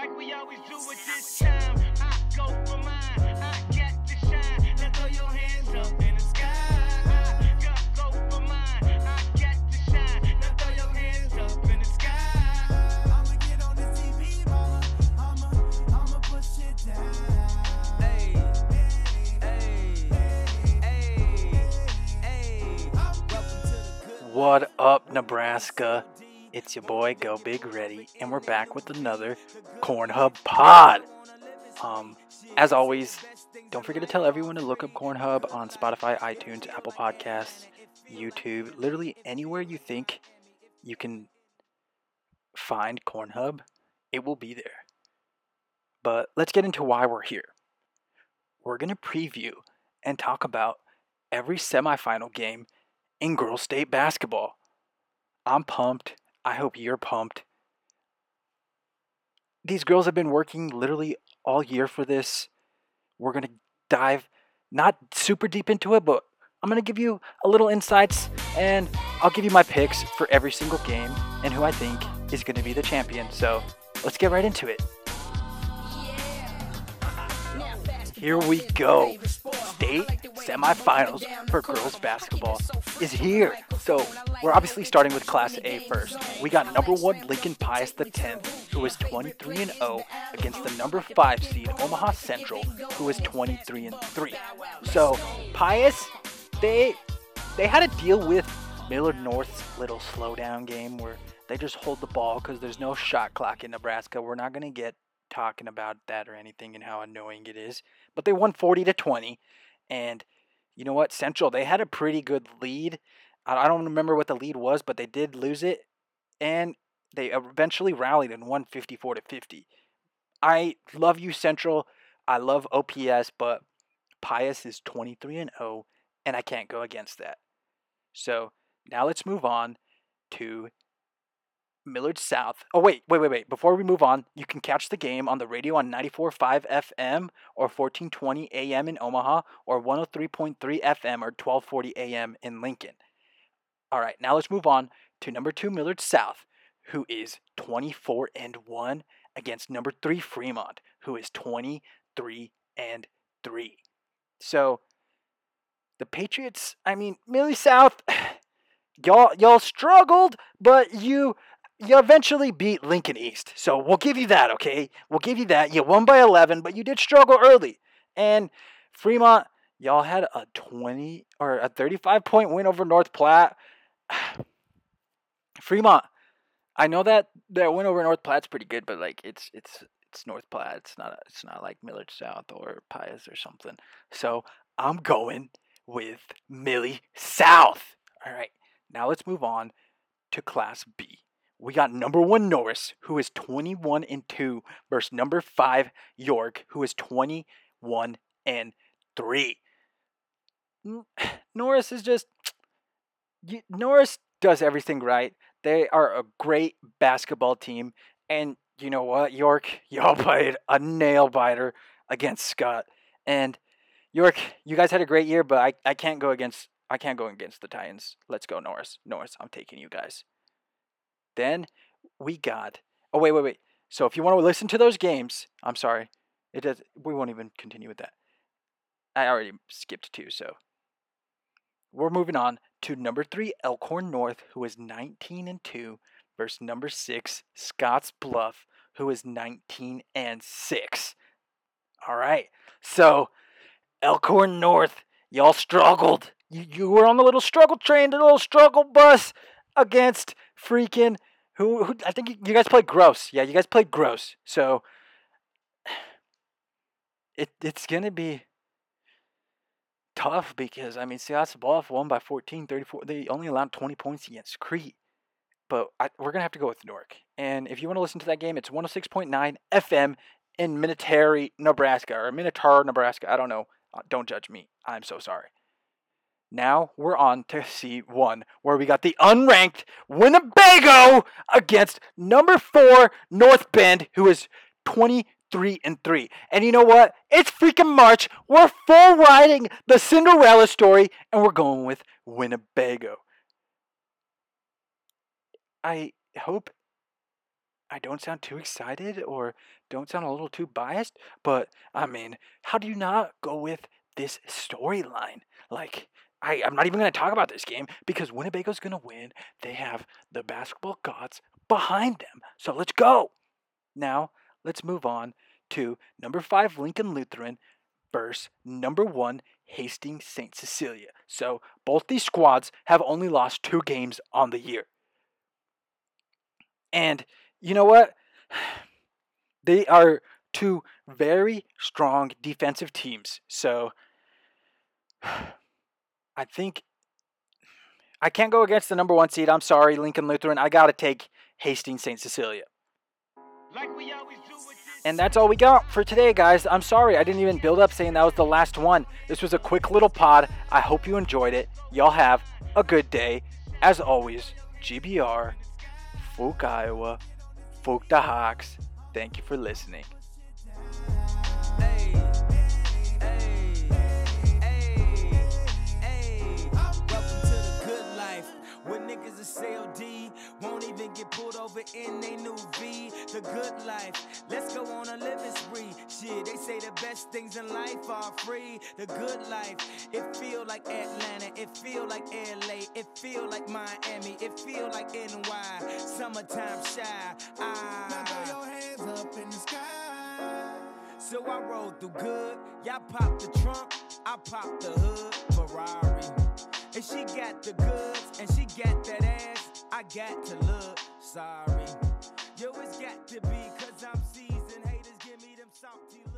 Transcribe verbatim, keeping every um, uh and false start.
Like we always do at this time, I go for mine, I got to shine. Now throw your hands up in the sky. I go for mine, I got to shine. Now throw your hands up in the sky. I'ma get on the T V, mama. I'ma, I'ma push it down. Hey, hey, hey, hey, welcome to the good. What up, Nebraska? It's your boy, Go Big Ready, and we're back with another Cornhub Pod. Um, as always, don't forget to tell everyone to look up Cornhub on Spotify, iTunes, Apple Podcasts, YouTube, literally anywhere you think you can find Cornhub, it will be there. But let's get into why we're here. We're going to preview and talk about every semifinal game in girls' state basketball. I'm pumped. I hope you're pumped. These girls have been working literally all year for this. We're going to dive not super deep into it, but I'm going to give you a little insights, and I'll give you my picks for every single game and who I think is going to be the champion. So let's get right into it. Here we go. State semifinals for girls basketball is here. So we're obviously starting with Class A first. We got number one Lincoln Pius the tenth, who is twenty-three and oh, against the number five seed Omaha Central, who is twenty-three and three. So Pius, they they had to deal with Millard North's little slowdown game where they just hold the ball because there's no shot clock in Nebraska. We're not going to get talking about that or anything and how annoying it is, but they won forty to twenty. And you know what? Central, they had a pretty good lead. I don't remember what the lead was, but they did lose it. And they eventually rallied and won fifty-four to fifty. I love you, Central. I love O P S, but Pius is twenty-three and oh, and I can't go against that. So now let's move on to Millard South. Oh, wait, wait, wait, wait. Before we move on, you can catch the game on the radio on ninety-four point five F M or fourteen twenty A M in Omaha or one oh three point three F M or twelve forty A M in Lincoln. All right, now let's move on to number two, Millard South, who is twenty-four and one against number three, Fremont, who is twenty-three and three. So the Patriots, I mean, Millard South, y'all, y'all struggled, but you... You eventually beat Lincoln East, so we'll give you that, okay? We'll give you that. You won by eleven, but you did struggle early. And Fremont, y'all had a twenty or a thirty-five point win over North Platte. Fremont, I know that that win over North Platte's pretty good, but like it's it's it's North Platte. It's not a, it's not like Millard South or Pius or something. So I'm going with Millie South. All right, now let's move on to Class B. We got number one Norris, who is twenty-one and two, versus number five York, who is twenty-one and three. Norris is just you, Norris does everything right. They are a great basketball team, and you know what, York, y'all played a nail biter against Scott. And York, you guys had a great year, but I, I can't go against I can't go against the Titans. Let's go, Norris. Norris, I'm taking you guys. Then we got, oh, wait, wait, wait. So if you want to listen to those games, I'm sorry. It does. We won't even continue with that. I already skipped two, so. We're moving on to number three, Elkhorn North, who is nineteen and two, versus number six, Scott's Bluff, who is nineteen and six. All right. So Elkhorn North, y'all struggled. You, you were on the little struggle train, the little struggle bus against freaking who, who I think you, you guys played gross. Yeah, you guys played gross. So it it's gonna be tough because I mean Siasso Balfe won by fourteen, thirty-four. They only allowed twenty points against Crete. But I, we're gonna have to go with York. And if you want to listen to that game, it's one oh six point nine F M in Minotary, Nebraska, or Minotaur, Nebraska. I don't know. Don't judge me. I'm so sorry. Now we're on to C one, where we got the unranked Winnebago against number four North Bend, who is twenty-three and three. And you know what? It's freaking March. We're full riding the Cinderella story, and we're going with Winnebago. I hope I don't sound too excited or don't sound a little too biased, but I mean, how do you not go with this storyline? Like, I, I'm not even going to talk about this game because Winnebago's going to win. They have the basketball gods behind them. So let's go. Now, let's move on to number five, Lincoln Lutheran versus number one, Hastings Saint Cecilia. So both these squads have only lost two games on the year. And you know what? They are two very strong defensive teams. So I think I can't go against the number one seed. I'm sorry, Lincoln Lutheran. I got to take Hastings Saint Cecilia. Like we always do with this. And that's all we got for today, guys. I'm sorry. I didn't even build up saying that was the last one. This was a quick little pod. I hope you enjoyed it. Y'all have a good day. As always, G B R. Folk Iowa, Folk the Hawks, thank you for listening. Hey, hey, hey, hey. Welcome to the good life, where niggas is C L D, won't even get pulled over in they new V. The good life, let's go on a living spree. Shit, they say the best things in life are free. The good life, it feel like Atlanta, it feel like L A, it feel like Miami, it feel like N Y. Summertime shy, ah. Now throw your hands up in the sky. So I rolled through good, y'all pop the trunk, I pop the hood, Ferrari. And she got the goods, and she got that ass, I got to look sorry. Yo, it's got to be, cause I'm seasoned. Haters give me them salty looks.